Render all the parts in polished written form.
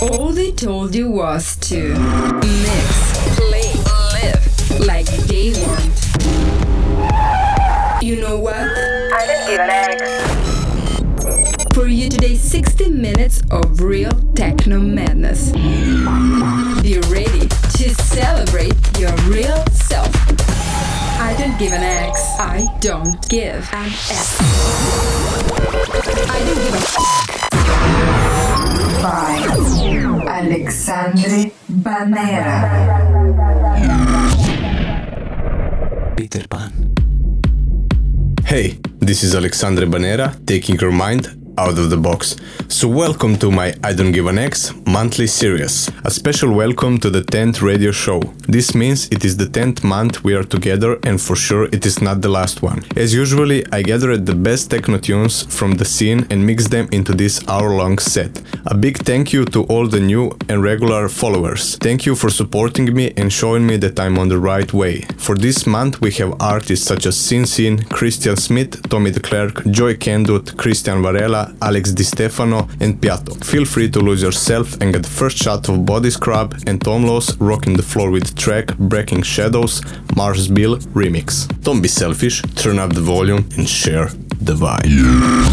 All they told you was to mix, play, live like they want. You know what? I didn't give an X. For you today, 60 minutes of real techno madness. Be ready to celebrate your real self. I don't give an X. I don't give an X. I don't give an X. By Alexandre Banera. Peter Pan. Hey, this is Alexandre Banera, taking your mind out of the box. So welcome to my I Don't Give an X monthly series. A special welcome to the 10th radio show. This means it is the 10th month we are together, and for sure it is not the last one. As usually, I gathered the best techno tunes from the scene and mixed them into this hour-long set. A big thank you to all the new and regular followers. Thank you for supporting me and showing me that I'm on the right way. For this month we have artists such as Sin Sin, Christian Smith, Tommy DeClerc, Joy Kendut, Christian Varela, Alex Di Stefano and Piatto. Feel free to lose yourself and get the first shot of Body Scrub and Tom Loss rocking the floor with the track Breaking Shadows, Mars Bill Remix. Don't be selfish, turn up the volume and share the vibe. Yeah.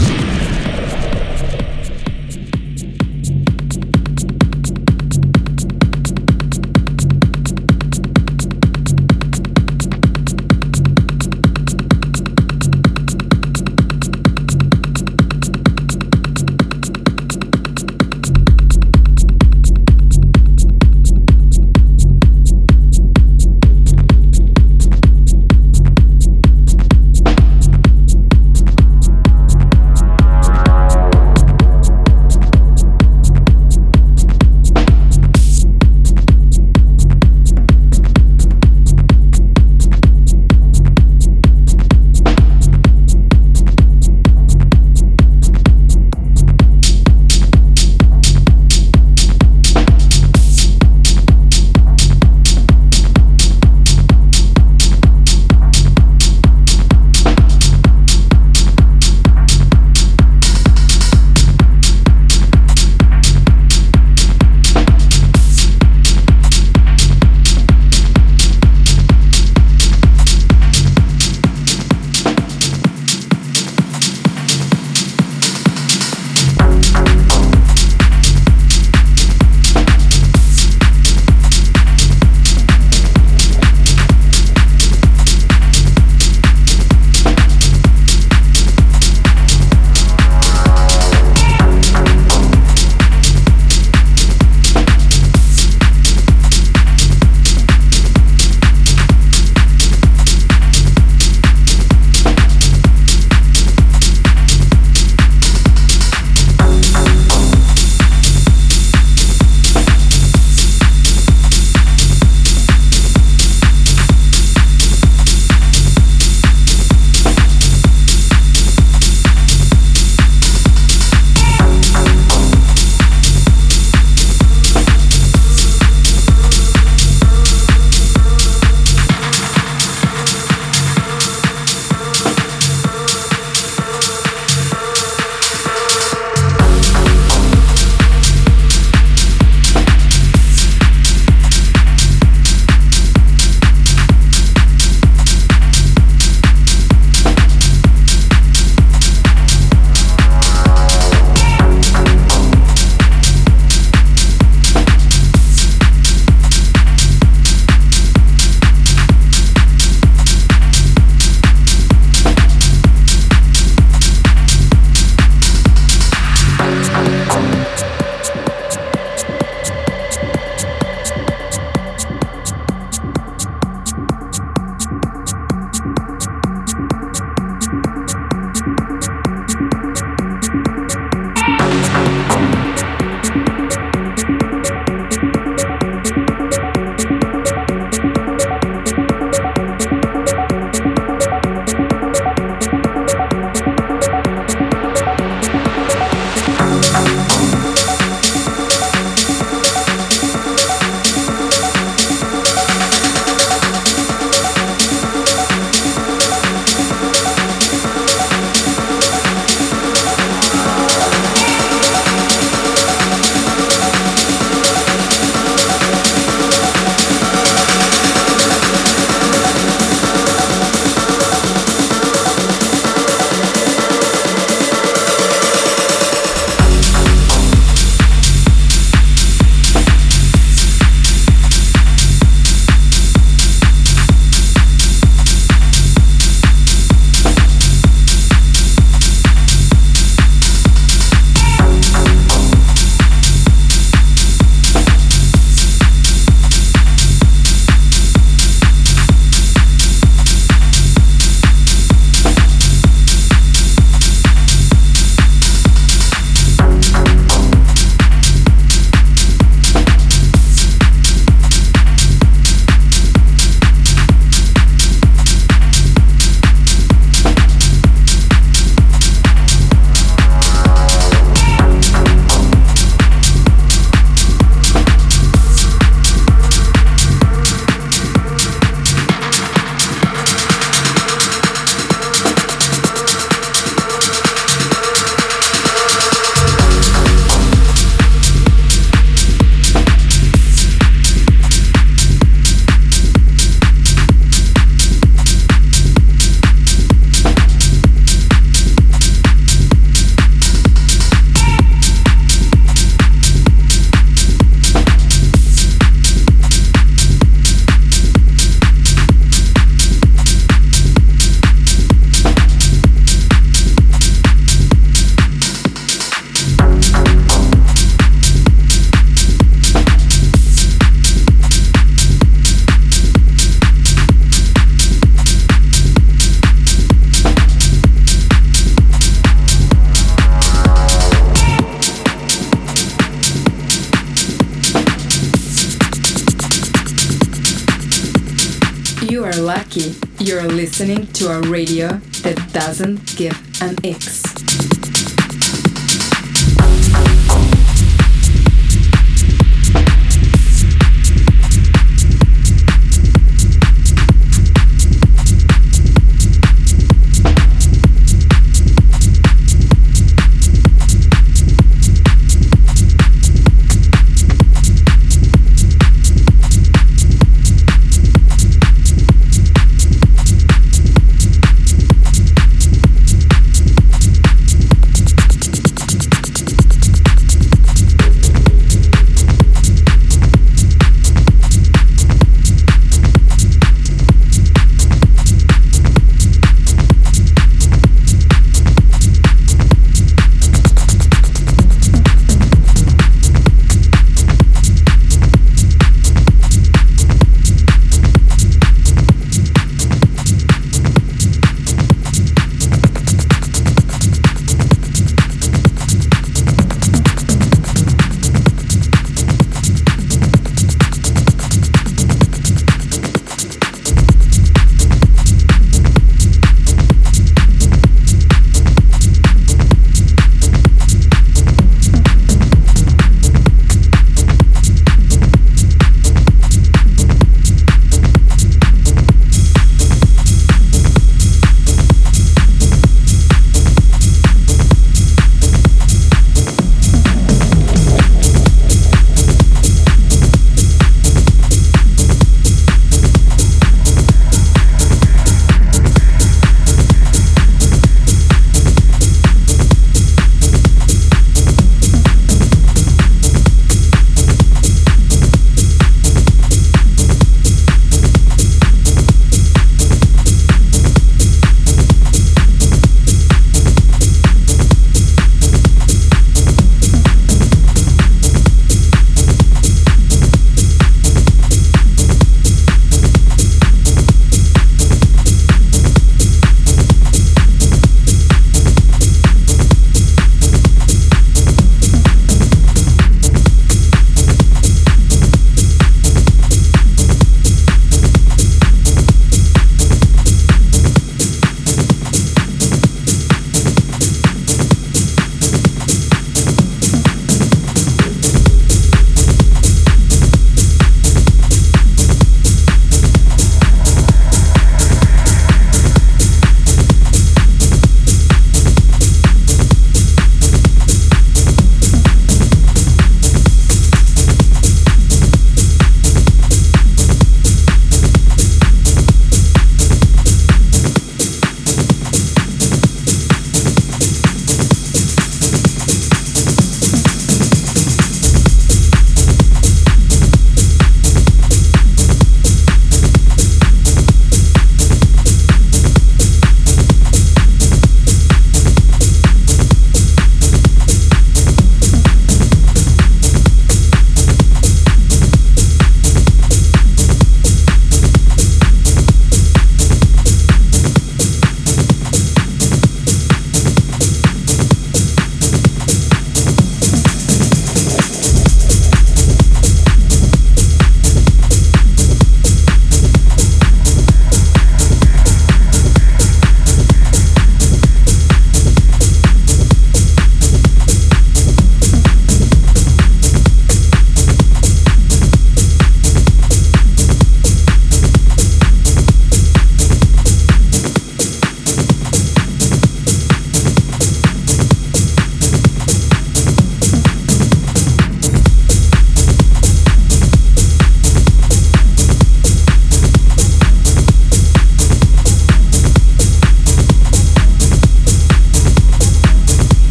Lucky you're listening to a radio that doesn't give an X.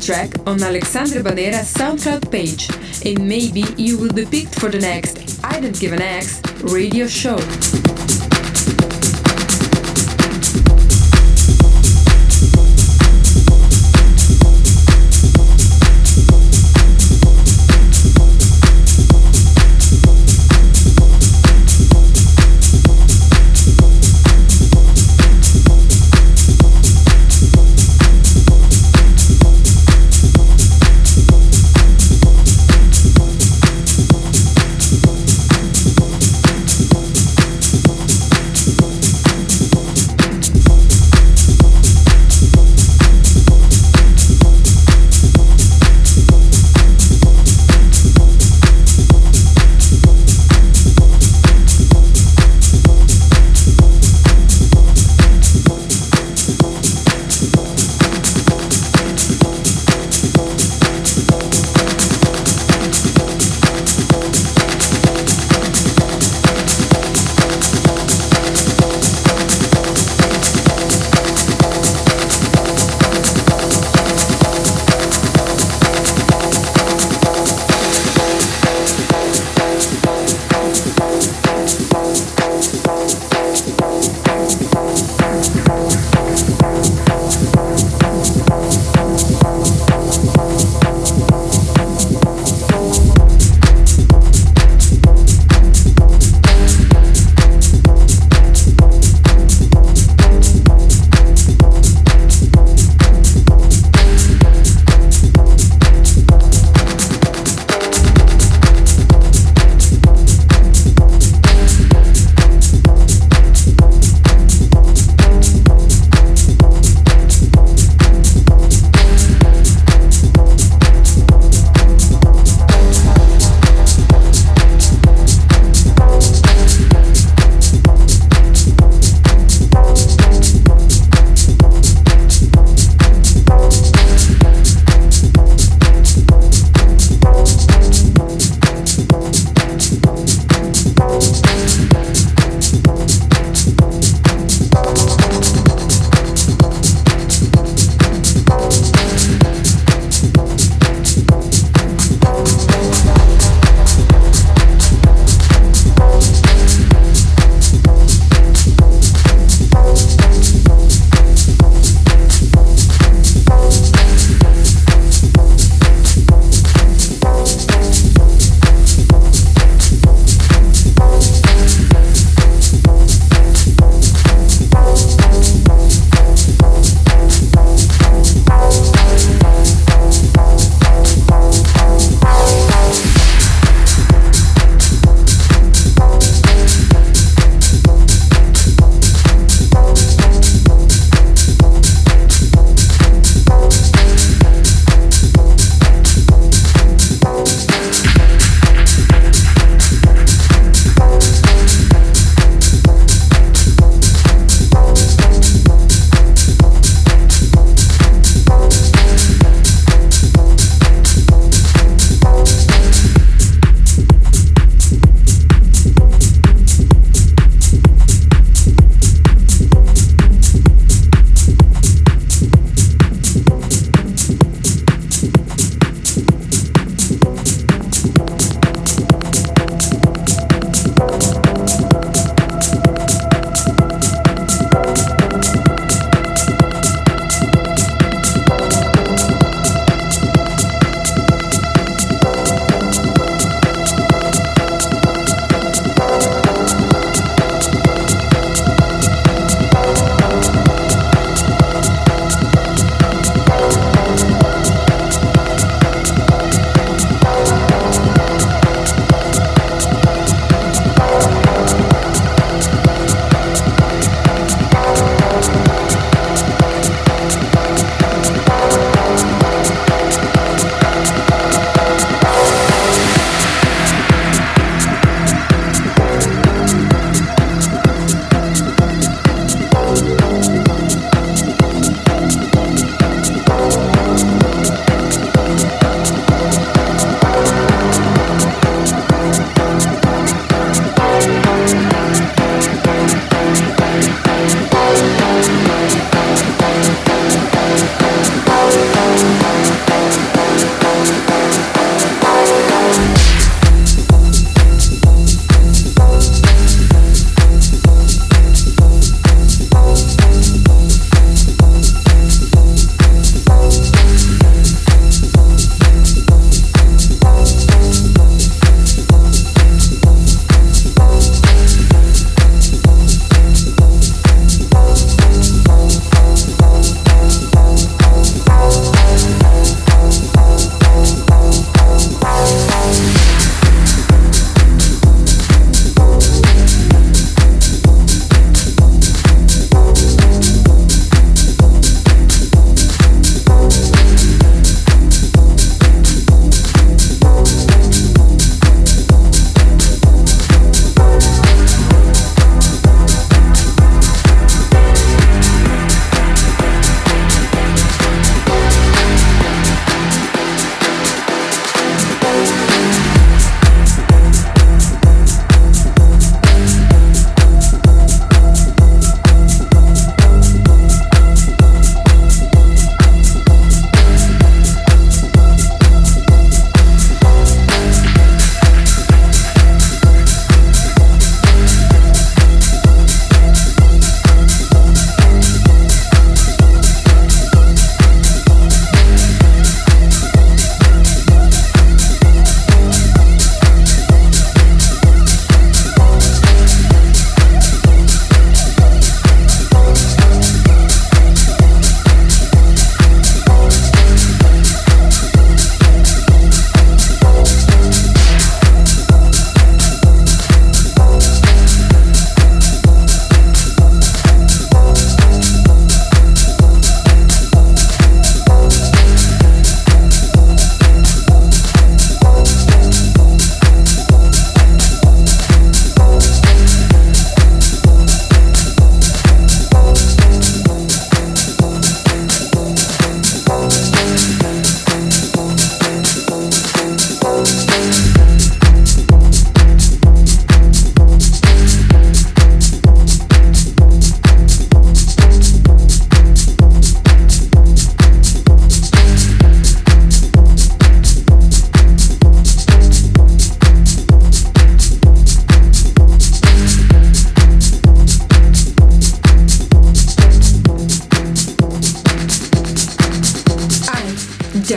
Track on Alexandre Banera's SoundCloud page, and maybe you will be picked for the next I Don't Give an X radio show.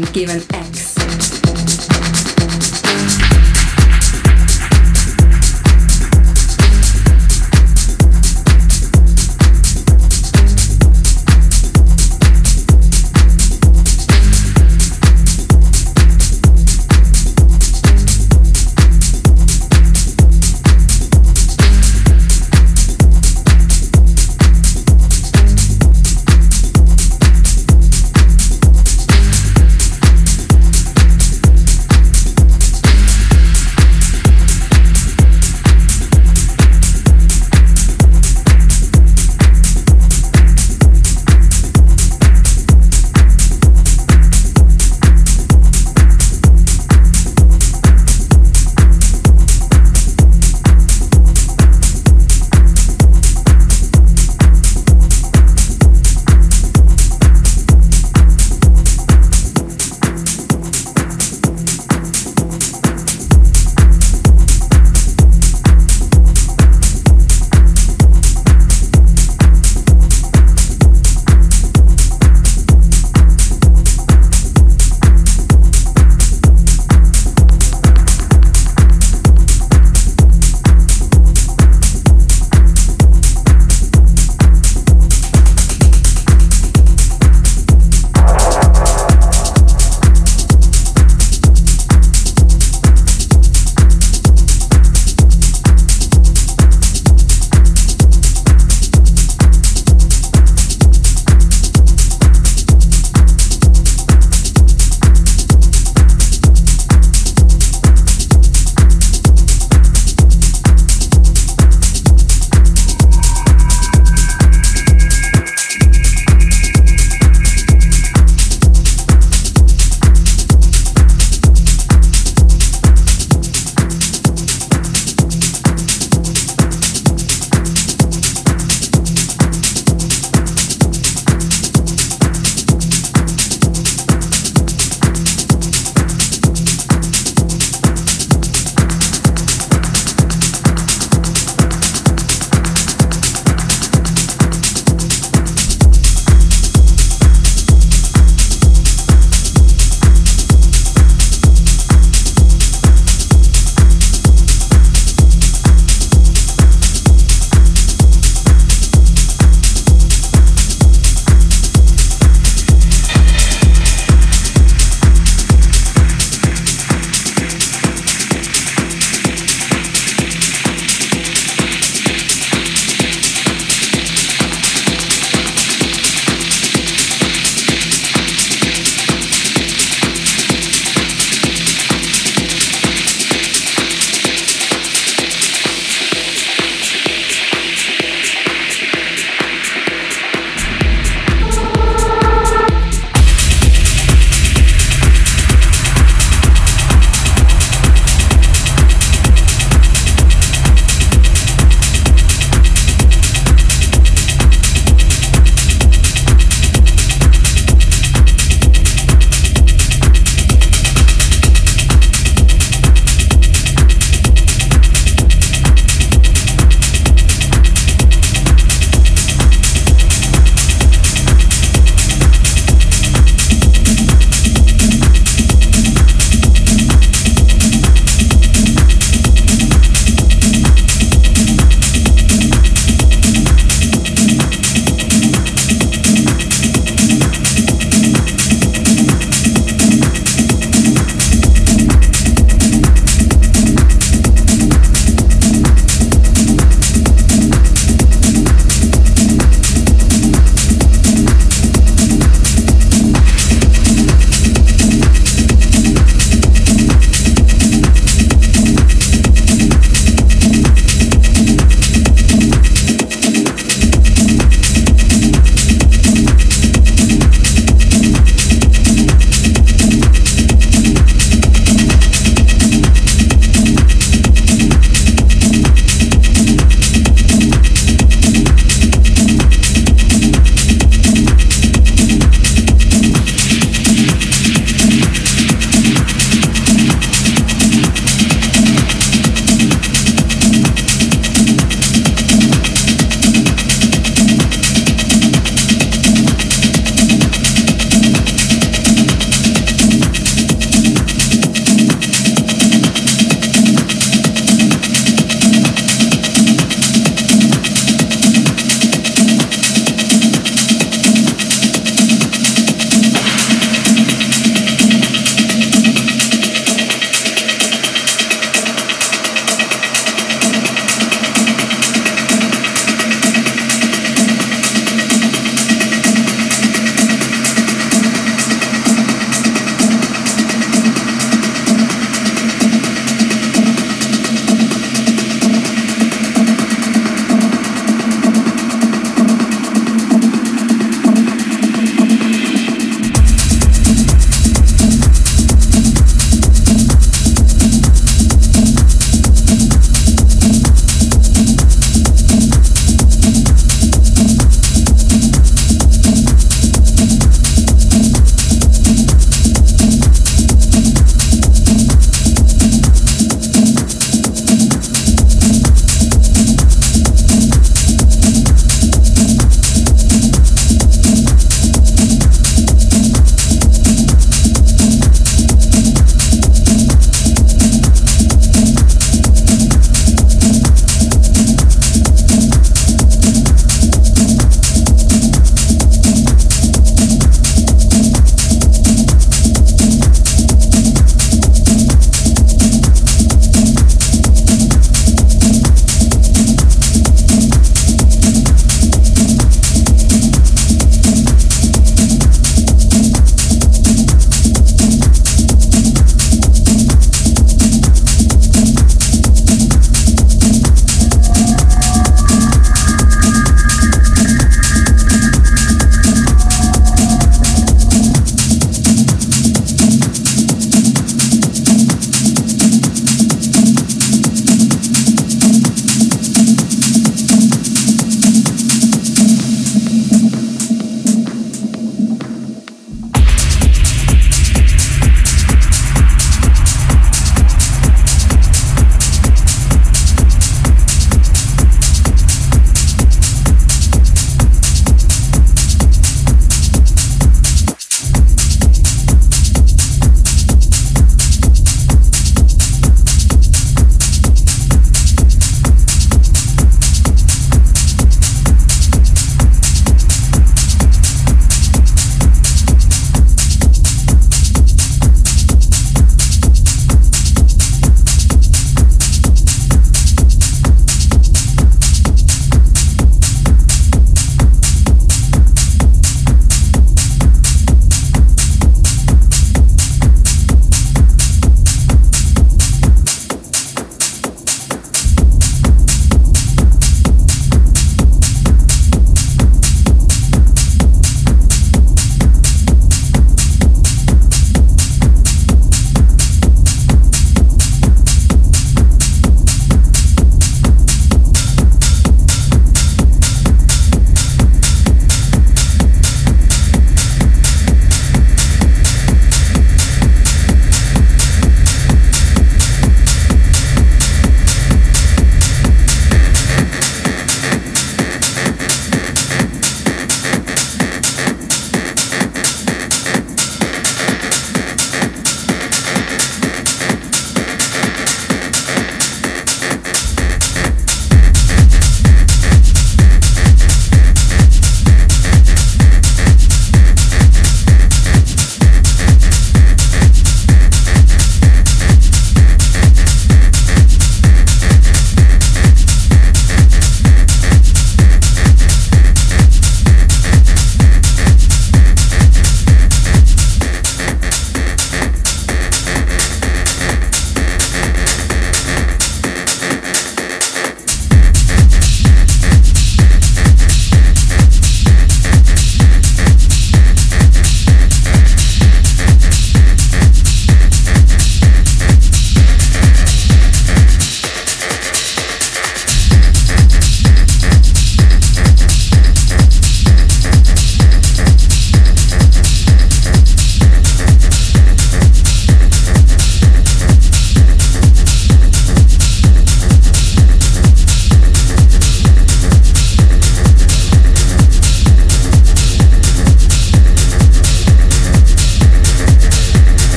haven't given X.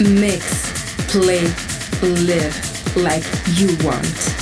Mix, play, live like you want.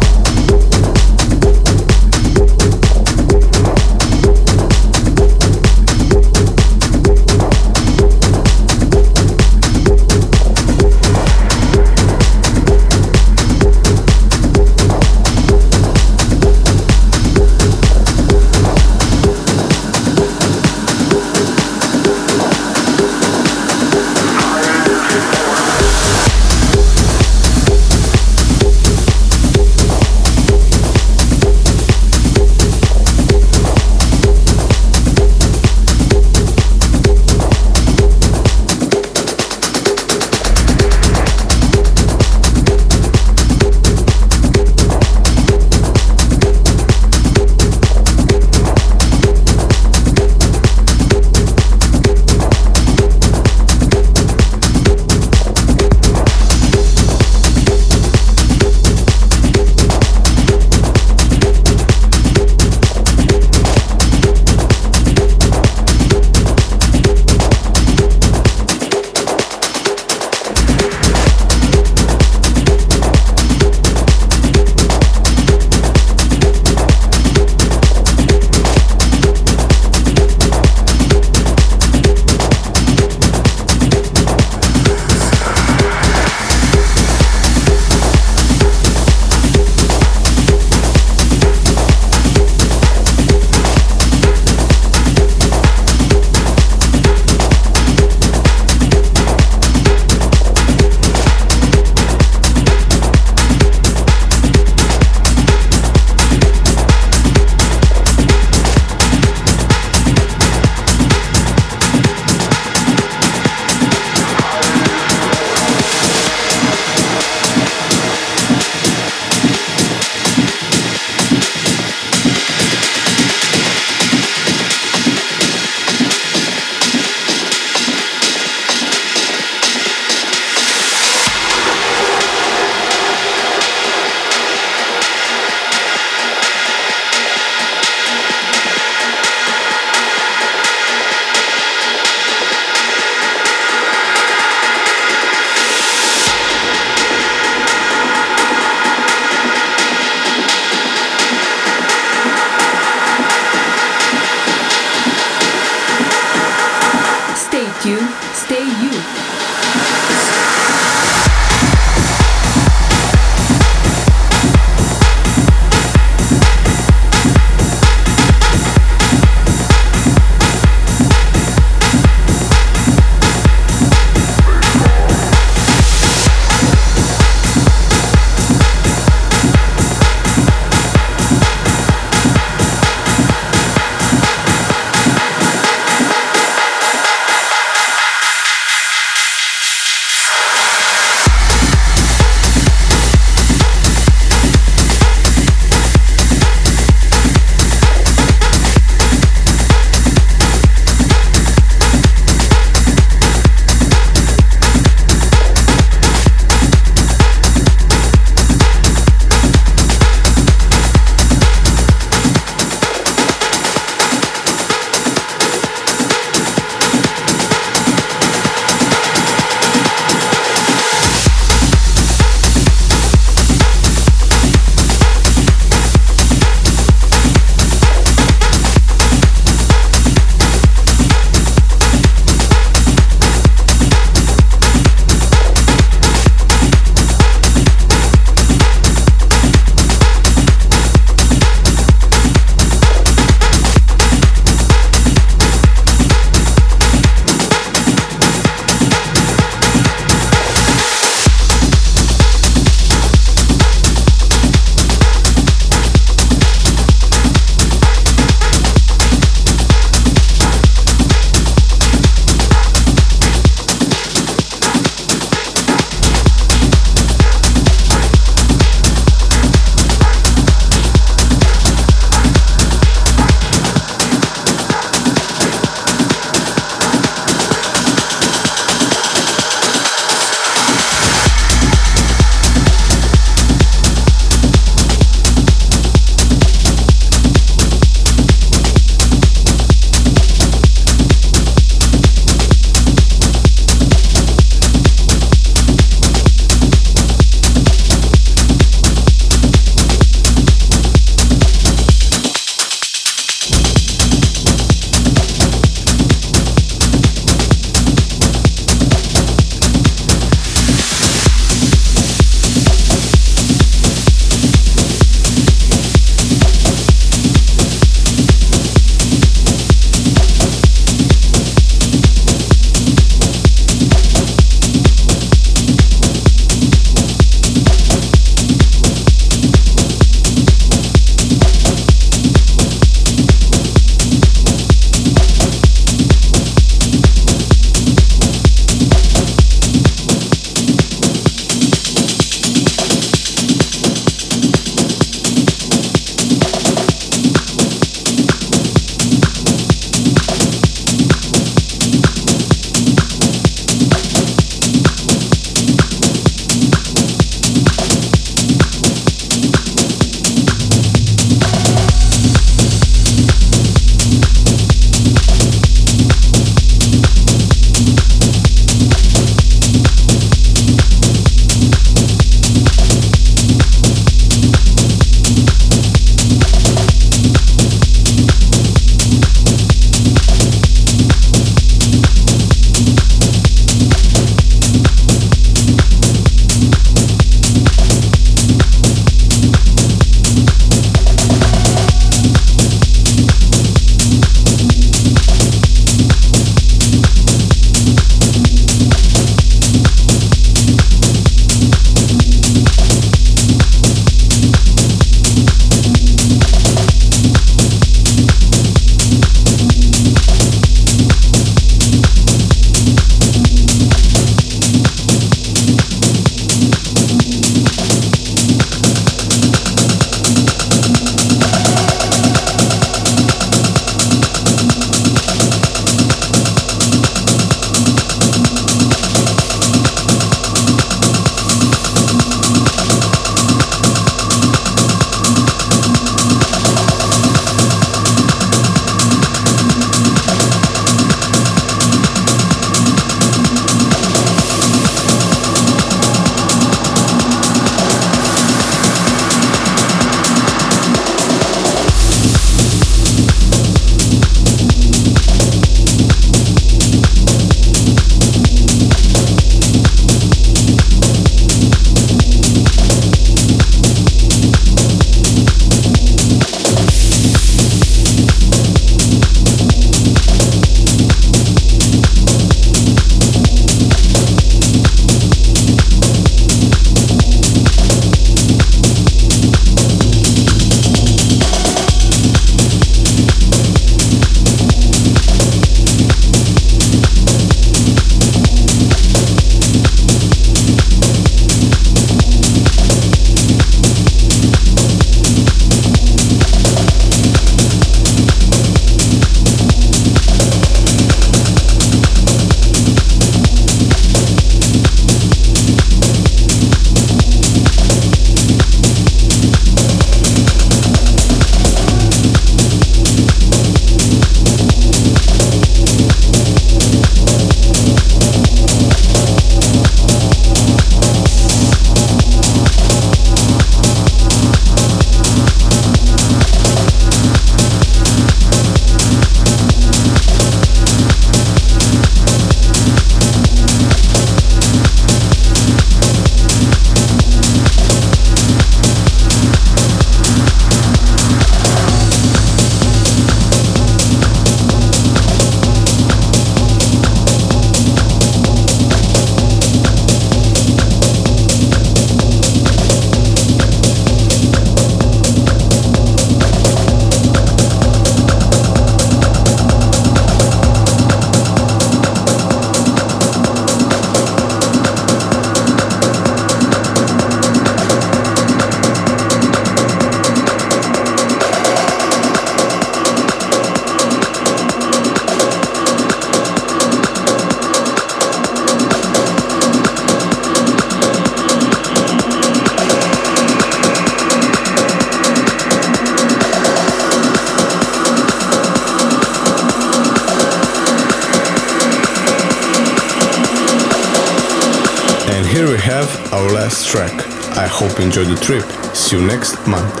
have our last track. I hope you enjoyed the trip. See you next month.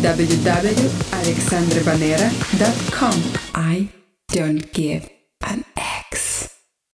www.alexandrebanera.com I don't give.